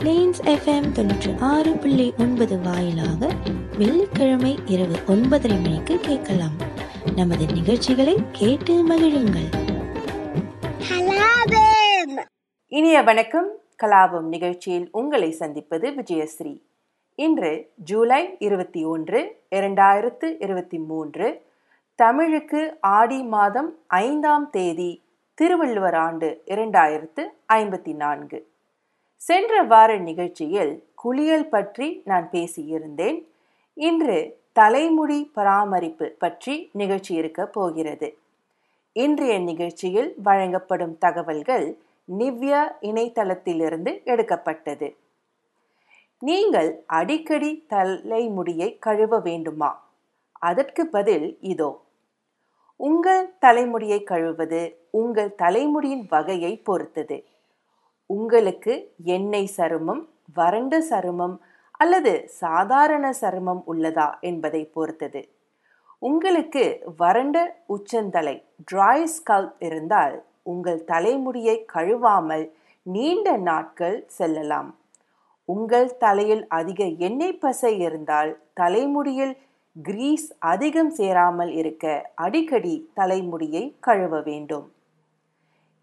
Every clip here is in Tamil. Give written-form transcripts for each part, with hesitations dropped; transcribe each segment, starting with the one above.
பிளெயின்ஸ் எஃப்எம் 96.9 வாயிலாக வெள்ளிக்கிழமை இரவு 9:30 மணிக்கு கேட்கலாம். நமது நிகழ்ச்சிகளை கேட்டு மகிழுங்கள். இனிய வணக்கம். கலாபம் நிகழ்ச்சியில் உங்களை சந்திப்பது விஜயஸ்ரீ. இன்று ஜூலை 21, 2023 தமிழுக்கு ஆடி மாதம் 5ஆம் தேதி, திருவள்ளுவர் ஆண்டு 2054. சென்ற வார நிகழ்ச்சியில் குளியல் பற்றி நான் பேசியிருந்தேன். இன்று தலைமுடி பராமரிப்பு பற்றி நிகழ்ச்சி இருக்க போகிறது. இன்றைய நிகழ்ச்சியில் வழங்கப்படும் தகவல்கள் நிவ்யா இணையதளத்திலிருந்து எடுக்கப்பட்டது. நீங்கள் அடிக்கடி தலைமுடியை கழுவ வேண்டுமா? அதற்கு பதில் இதோ. உங்கள் தலைமுடியை கழுவது உங்கள் தலைமுடியின் வகையை பொறுத்தது. உங்களுக்கு எண்ணெய் சருமம், வறண்ட சருமம் அல்லது சாதாரண சருமம் உள்ளதா என்பதை பொறுத்தது. உங்களுக்கு வறண்ட உச்சந்தலை, ட்ரை ஸ்கல்ப் இருந்தால் உங்கள் தலைமுடியை கழுவாமல் நீண்ட நாட்கள் செல்லலாம். உங்கள் தலையில் அதிக எண்ணெய் பசை இருந்தால் தலைமுடியில் கிரீஸ் அதிகம் சேராமல் இருக்க அடிக்கடி தலைமுடியை கழுவ வேண்டும்.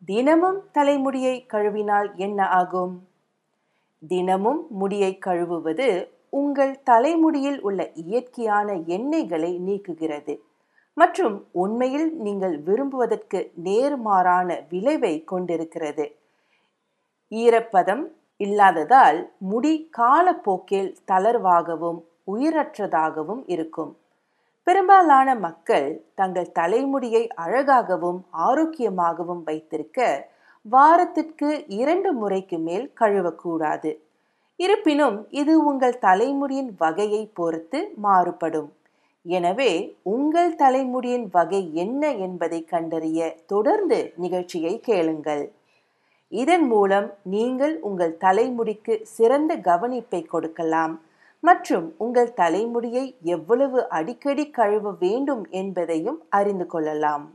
தினமும் தலைமுடியை கழுவினால் என்ன ஆகும்? தினமும் முடியை கழுவுவது உங்கள் தலைமுடியில் உள்ள இயற்கையான எண்ணெய்களை நீக்குகிறது மற்றும் உண்மையில் நீங்கள் விரும்புவதற்கு நேர்மாறான விளைவை கொண்டிருக்கிறது. ஈரப்பதம் இல்லாததால் முடி காலப்போக்கில் தளர்வாகவும் உயிரற்றதாகவும் இருக்கும். பெரும்பாலான மக்கள் தங்கள் தலைமுடியை அழகாகவும் ஆரோக்கியமாகவும் வைத்திருக்க வாரத்திற்கு 2 முறைக்கு மேல் கழுவக்கூடாது. இருப்பினும் இது உங்கள் தலைமுடியின் வகையை பொறுத்து மாறுபடும். எனவே உங்கள் தலைமுடியின் வகை என்ன என்பதை கண்டறிய தொடர்ந்து நிகழ்ச்சியை கேளுங்கள். இதன் மூலம் நீங்கள் உங்கள் தலைமுடிக்கு சிறந்த கவனிப்பை கொடுக்கலாம் மற்றும் உங்கள் தலைமுடியை எவ்வளவு அடிக்கடி கழுவ வேண்டும் என்பதையும் அறிந்து கொள்ளலாம்.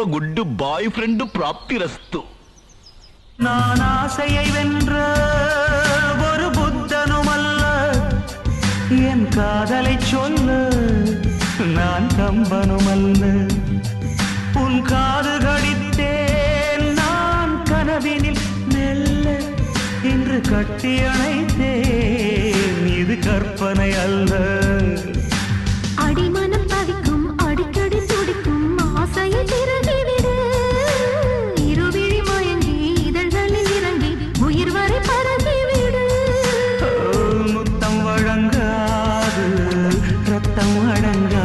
రెండవ గుడ్డు బాయ్ ఫ్రెండ్ ప్రాప్తి రస్తు. నానాశయ వెன்ற ஒரு புத்தனுமல்ல என் காதலை சொல்ல நான் கம்பனுமல்ல உன் காது கடித்தேன் நான் கனவினில் மெல்ல இன்று கட்டி அணைத்தேன் இது கற்பனை அல்ல. அடிமனம் தவிக்கும் அடிக்கடி துடிக்கும் ஆசையை திறந்துவிடு இருவிழி மயங்கி இதழ்களில் இறங்கி உயிர் வரை பறந்துவிடு. முத்தம் வழங்காது ரத்தம் அடங்காது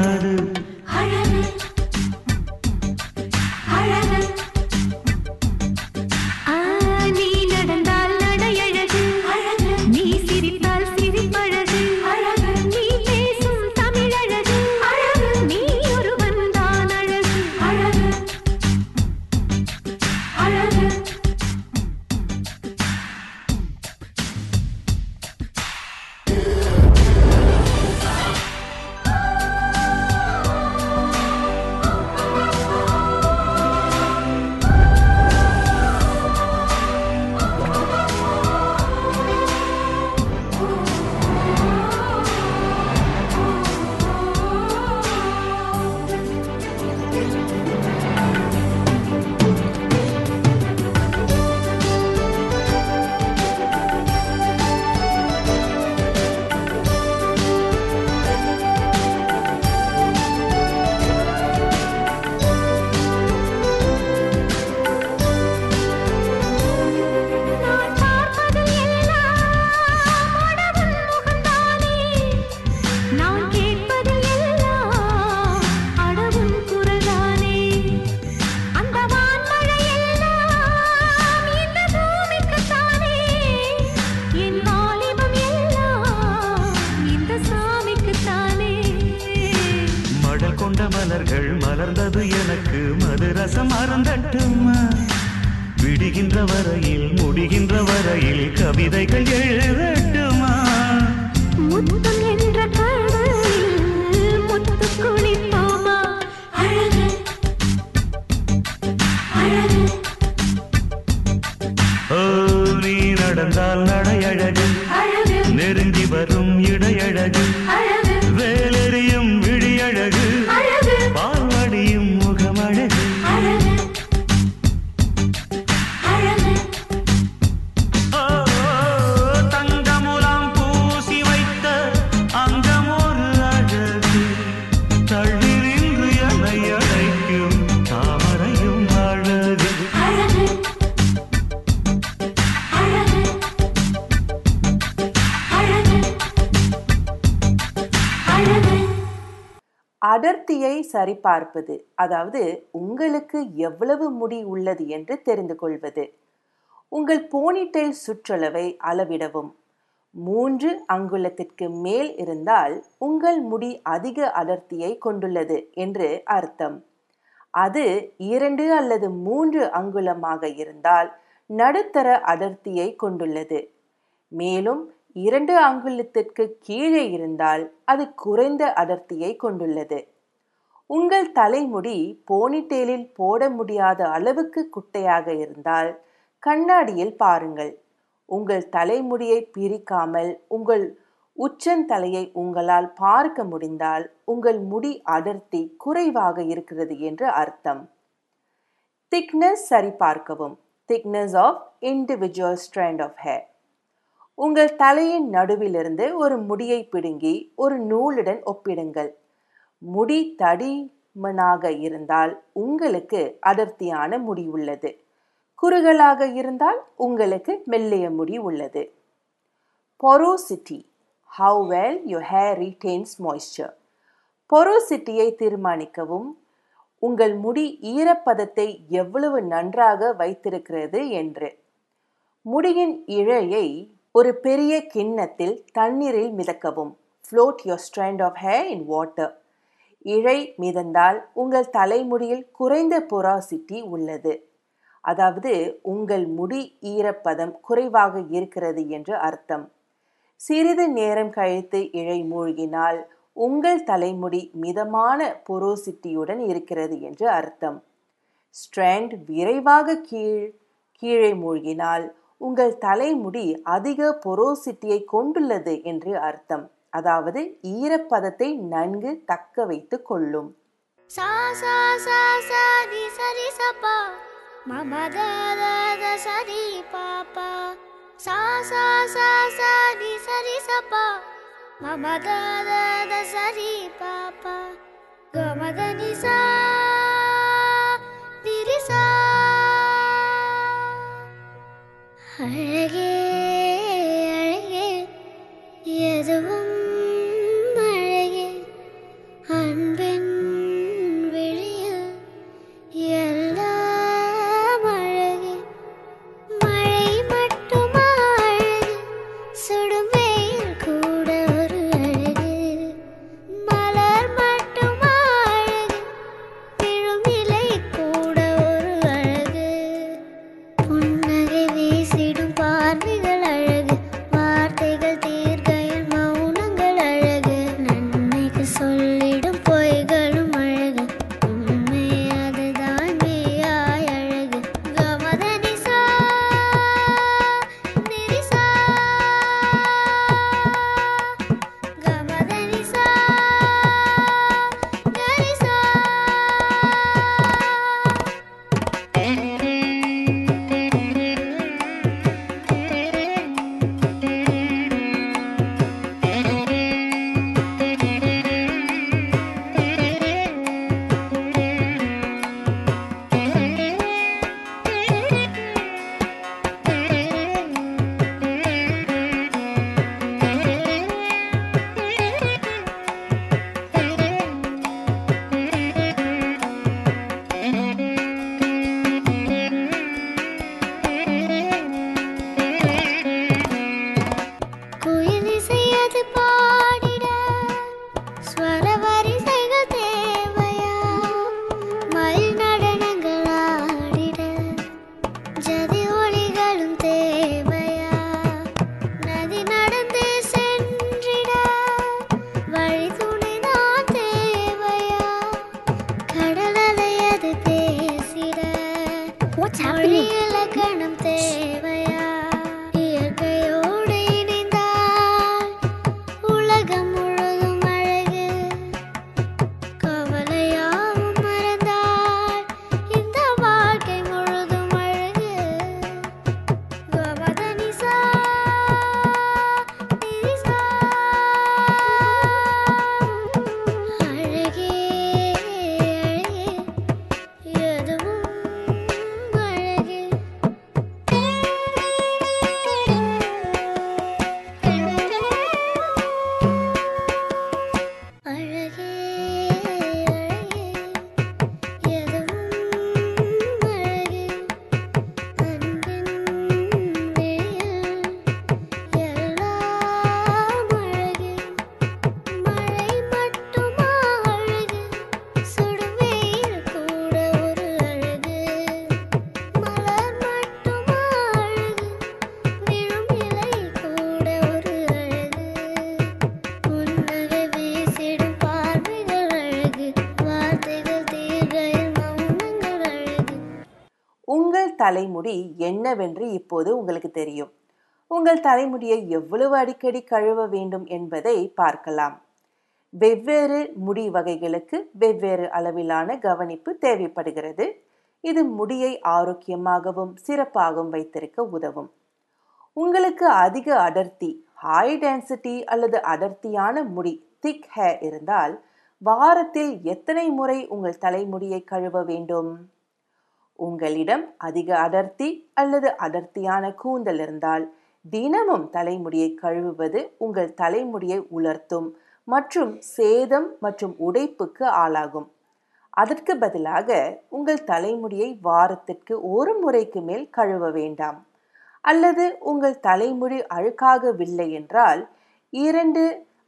சரிபார்ப்பது. அதாவது உங்களுக்கு எவ்வளவு முடி உள்ளது என்று தெரிந்து கொள்வது. உங்கள் போனிடெயில் சுற்றளவை அளவிடவும். 3 அங்குலத்திற்கு மேல் இருந்தால் உங்கள் முடி அதிக அடர்த்தியை கொண்டுள்ளது என்று அர்த்தம். அது 2 அல்லது 3 அங்குலமாக இருந்தால் நடுத்தர அடர்த்தியை கொண்டுள்ளது. மேலும் 2 அங்குலத்திற்கு கீழே இருந்தால் அது குறைந்த அடர்த்தியை கொண்டுள்ளது. உங்கள் தலைமுடி போனிடெயிலில் போட முடியாத அளவுக்கு குட்டையாக இருந்தால் கண்ணாடியில் பாருங்கள். உங்கள் தலைமுடியை பிரிக்காமல் உங்கள் உச்சந்தலையை உங்களால் பார்க்க முடிந்தால் உங்கள் முடி அடர்த்தி குறைவாக இருக்கிறது என்று அர்த்தம். திக்னஸ் சரிபார்க்கவும். Thickness of individual strand of hair. உங்கள் தலையின் நடுவிலிருந்து ஒரு முடியை பிடுங்கி ஒரு நூலுடன் ஒப்பிடுங்கள். முடி தடிமனாக இருந்தால் உங்களுக்கு அடர்த்தியான முடி உள்ளது. குறுகலாக இருந்தால் உங்களுக்கு மெல்லிய முடி உள்ளது. Porosity, how well your hair retains moisture. பொரோசிட்டியை தீர்மானிக்கவும். உங்கள் முடி ஈரப்பதத்தை எவ்வளவு நன்றாக வைத்திருக்கிறது என்று. முடியின் இழையை ஒரு பெரிய கிண்ணத்தில் தண்ணீரில் மிதக்கவும். Float your strand of hair in water. இழை மிதந்தால் உங்கள் தலைமுடியில் குறைந்த பொராசிட்டி உள்ளது. அதாவது உங்கள் முடி ஈரப்பதம் குறைவாக இருக்கிறது என்று அர்த்தம். சிறிது நேரம் கழித்து இழை மூழ்கினால் உங்கள் தலைமுடி மிதமான பொரோசிட்டியுடன் இருக்கிறது என்று அர்த்தம். ஸ்ட்ராண்ட் விரைவாக கீழே மூழ்கினால் உங்கள் தலைமுடி அதிக பொரோசிட்டியை கொண்டுள்ளது என்று அர்த்தம். அதாவது ஈரப்பதத்தை நன்கு தக்க வைத்து கொள்ளும். அழகே அழகே எதுவும் அழகே அன்பின் வெளியில் எல்லாம் அழகே. மழை மட்டுமா அழகு, சுடுமையில் கூட ஒரு அழகு. மலர் மட்டுமா அழகு, விழுமிலை கூட ஒரு அழகு. புன்னகை வீசி பார்வைகள் அழகு, வார்த்தைகள் தீர்க்கையில் மௌனங்கள் அழகு. நன்மைக்கு சொல்லிடும் பொய்களும் அழகு, உண்மை அதுதான் மெய்யாய் அழகு. கமதனிசா நிரிசா கமதனிசா நிரிசா. குயிலிசையது பாடிட ஸ்வரவரிசைகள் தேவையா, மயில் நடனங்கள் ஆடிட ஜதி ஒளிகளும் தேவையா. நதி நடந்து சென்றிட வழி துணைதான் தேவையா, கடல் அலையது பேசிட மொழி இலக்கணம் தேவையா. இயற்கையோடு இணைந்தால் உலகம் முழுதும் அழகு, கவலையாவும் மறந்தால் இந்த வாழ்க்கை முழுதும் அழகு. கமதனிசா நிரிசா அழகே அழகே எதுவும் அழகே. அழகே அழகே எதுவும் அழகே. அன்பின் வெளியில் எல்லாம் அழகே. மழை மட்டுமா அழகு, சுடுவெயில் கூட ஒரு அழகு. மலர் மட்டுமா அழகு, விழும் இலை கூட ஒரு அழகு. புன்னகை வீசிடும் பார்வைகள் அழகு, வார்த்தைகள் தீர்கையில் மௌனங்கள் அழகு. உங்கள் தலைமுடி என்னவென்று இப்போது உங்களுக்கு தெரியும். உங்கள் தலைமுடியை எவ்வளவு அடிக்கடி கழுவ வேண்டும் என்பதை பார்க்கலாம். வெவ்வேறு முடி வகைகளுக்கு வெவ்வேறு அளவிலான கவனிப்பு தேவைப்படுகிறது. இது முடியை ஆரோக்கியமாகவும் சிறப்பாகவும் வைத்திருக்க உதவும். உங்களுக்கு அதிக அடர்த்தி ஹை டென்சிட்டி அல்லது அடர்த்தியான முடி திக் ஹேர் இருந்தால் வாரத்தில் எத்தனை முறை உங்கள் தலைமுடியை கழுவ வேண்டும்? உங்களிடம் அதிக அடர்த்தி அல்லது அடர்த்தியான கூந்தல் இருந்தால் தினமும் தலைமுடியை கழுவுவது உங்கள் தலைமுடியை உலர்த்தும் மற்றும் சேதம் மற்றும் உடைப்புக்கு ஆளாகும். அதற்கு பதிலாக உங்கள் தலைமுடியை வாரத்திற்கு ஒரு முறைக்கு மேல் கழுவ வேண்டாம். அல்லது உங்கள் தலைமுடி அழுக்காகவில்லை என்றால் 2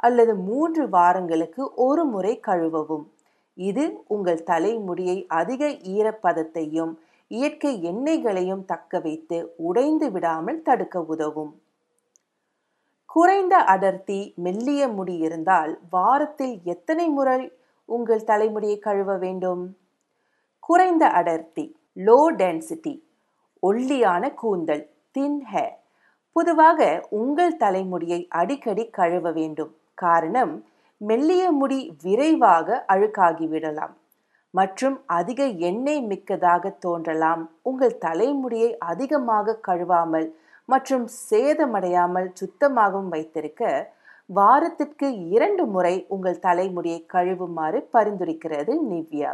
அல்லது 3 வாரங்களுக்கு ஒரு முறை கழுவவும். இது உங்கள் தலைமுடியை அதிக ஈரப்பதத்தையும் இயற்கை எண்ணெய்களையும் தக்க வைத்து உடைந்து விடாமல் தடுக்க உதவும். குறைந்த அடர்த்தி மெல்லிய முடி இருந்தால் வாரத்தில் எத்தனை முறை உங்கள் தலைமுடியை கழுவ வேண்டும்? குறைந்த அடர்த்தி லோ டென்சிட்டி, ஒல்லியான கூந்தல், தின் ஹேர். பொதுவாக உங்கள் தலைமுடியை அடிக்கடி கழுவ வேண்டும். காரணம், மெல்லிய முடி விரைவாக அழுக்காகிவிடலாம் மற்றும் அதிக எண்ணெய் மிக்கதாக தோன்றலாம். உங்கள் தலைமுடியை அதிகமாக கழுவாமல் மற்றும் சேதமடையாமல் சுத்தமாகவும் வைத்திருக்க வாரத்திற்கு 2 முறை உங்கள் தலைமுடியை கழுவுமாறு பரிந்துரைக்கிறது நிவ்யா.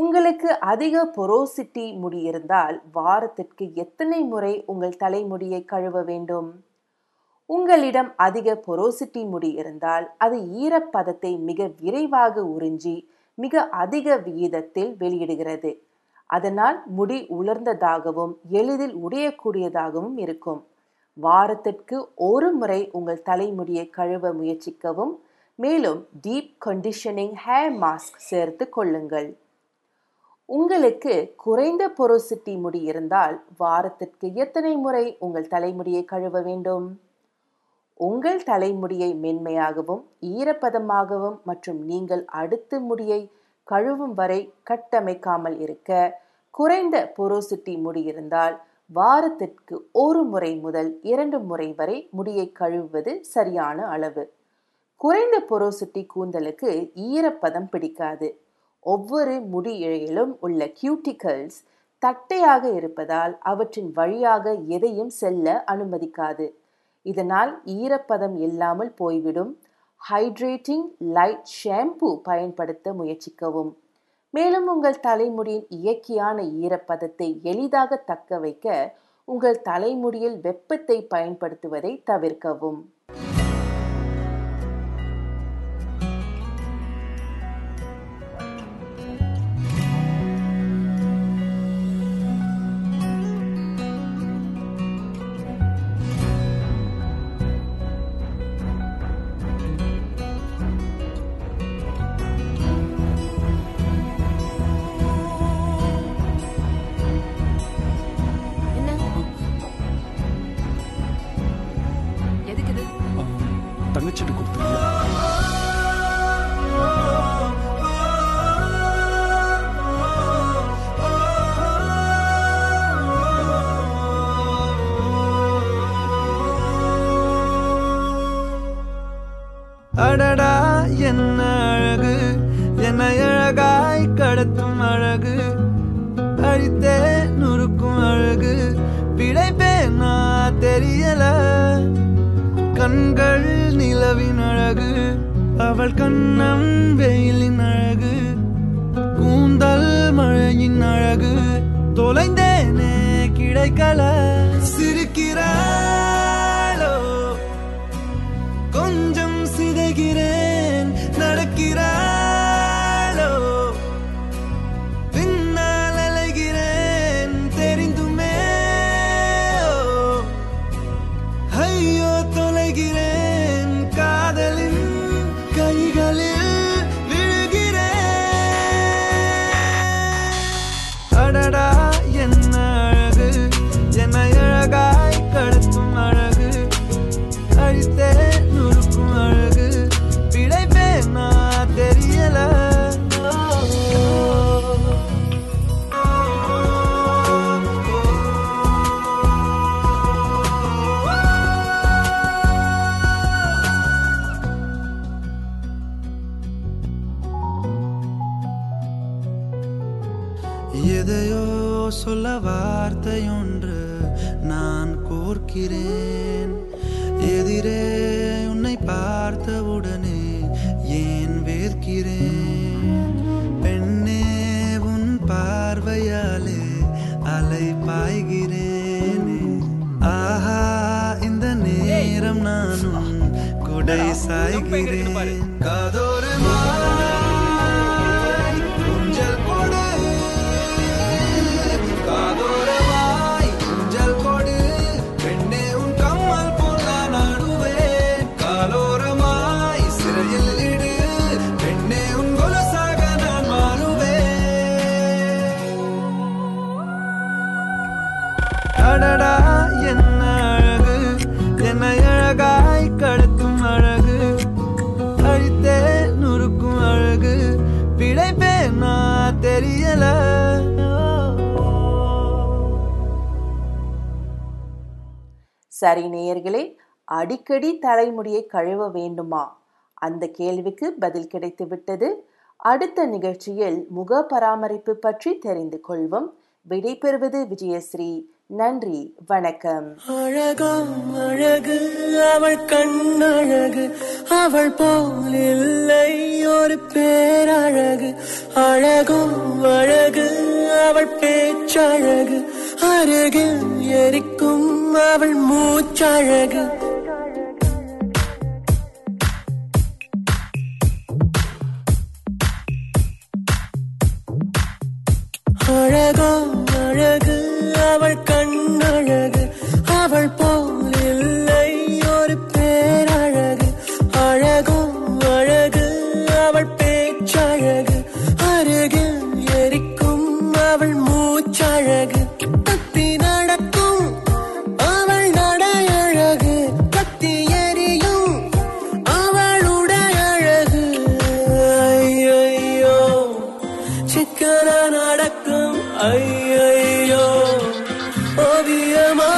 உங்களுக்கு அதிக பொரோசிட்டி முடி இருந்தால் வாரத்திற்கு எத்தனை முறை உங்கள் தலைமுடியை கழுவ வேண்டும்? உங்களிடம் அதிக பொரோசிட்டி முடி இருந்தால் அது ஈரப்பதத்தை மிக விரைவாக உறிஞ்சி மிக அதிக விகிதத்தில் வெளியிடுகிறது. அதனால் முடி உலர்ந்ததாகவும் எளிதில் உடையக்கூடியதாகவும் இருக்கும். வாரத்திற்கு 1 முறை உங்கள் தலைமுடியை கழுவ முயற்சிக்கவும். மேலும் டீப் கண்டிஷனிங் ஹேர் மாஸ்க் சேர்த்து கொள்ளுங்கள். உங்களுக்கு குறைந்த பொரோசிட்டி முடி இருந்தால் வாரத்திற்கு எத்தனை முறை உங்கள் தலைமுடியை கழுவ வேண்டும்? உங்கள் தலைமுடியை மென்மையாகவும் ஈரப்பதமாகவும் மற்றும் நீங்கள் அடுத்த முடியை கழுவும் வரை கட்டமைக்காமல் இருக்க குறைந்த பொரோசிட்டி முடி இருந்தால் வாரத்திற்கு 1 முறை முதல் 2 முறை வரை முடியை கழுவுவது சரியான அளவு. குறைந்த பொரோசிட்டி கூந்தலுக்கு ஈரப்பதம் பிடிக்காது. ஒவ்வொரு முடி இழையிலும் உள்ள கியூட்டிகல்ஸ் தட்டையாக இருப்பதால் அவற்றின் வழியாக எதையும் செல்ல அனுமதிக்காது. இதனால் ஈரப்பதம் இல்லாமல் போய்விடும். ஹைட்ரேட்டிங் லைட் ஷாம்பு பயன்படுத்த முயற்சிக்கவும். மேலும் உங்கள் தலைமுடியின் இயற்கையான ஈரப்பதத்தை எளிதாக தக்க வைக்க உங்கள் தலைமுடியில் வெப்பத்தை பயன்படுத்துவதை தவிர்க்கவும். கண்கள் நிலவின் அழகு, அவள் கண்ணம் வெயிலின் அழகு, கூந்தல் மழையின் அழகு. தொலைந்தேனே கிடைக்கல. சிரிக்கிறாளோ கொஞ்சம் சிதைகிறேன். நடக்கிறாளோ பின்னால் அலைகிறேன். தெரிந்துமே ஐயோ தொலைகிறேன். காதலின் கைகளில் விழுகிறேன். அடடா என்ன அழகு, என்னை அழகாய் கடத்தும் அழகு, அழித்தே நுறுக்கும் அழகு. பிழைப்பே நான் தெரியல. எதையோ சொல்ல வார்த்தையொன்று நான் கோர்க்கிறேன். எதிரே உன்னை பார்த்தவுடனே ஏன் வேர்க்கிறேன். பெண்ணே உன் பார்வையாலே அலை பாய்கிறேனே. ஆஹா இந்த நேரம் நானும் கொடை சாய்கிறேன். காதோடு சரி நேயர்களே, அடிக்கடி தலைமுடியை கழுவ வேண்டுமா? அந்த கேள்விக்கு பதில் கிடைத்து விட்டது. அடுத்த நிகழ்ச்சியில் முக பராமரிப்பு பற்றி தெரிந்து கொள்வோம். விடைபெறுவது விஜயஸ்ரீ. நன்றி, வணக்கம். அழகாம் அழகு, அவள் கண்ணழகு, அவள் போல் இல்லை ஒரு பேரழகு. அழகும் அழகு, அவள் பேச்சழகு, அருகில் எரிக்கும் அவள் மூச்சழகு. அழகாம் அழகு, அவள் கண்ணழகு, அவள் போல் இல்லை ஒரு பேரழகு. அழகும் அழகு, அவள் பேச்சழகு, அருகில் எரிக்கும் அவள் மூச்சழகு. கத்தி நடக்கும் அவள் நடையழகு, கத்தி எரியும் அவளுடைய அழகு. ஐயோ சிக்கன நடக்கும் ஐயோ. Oh, dear, my.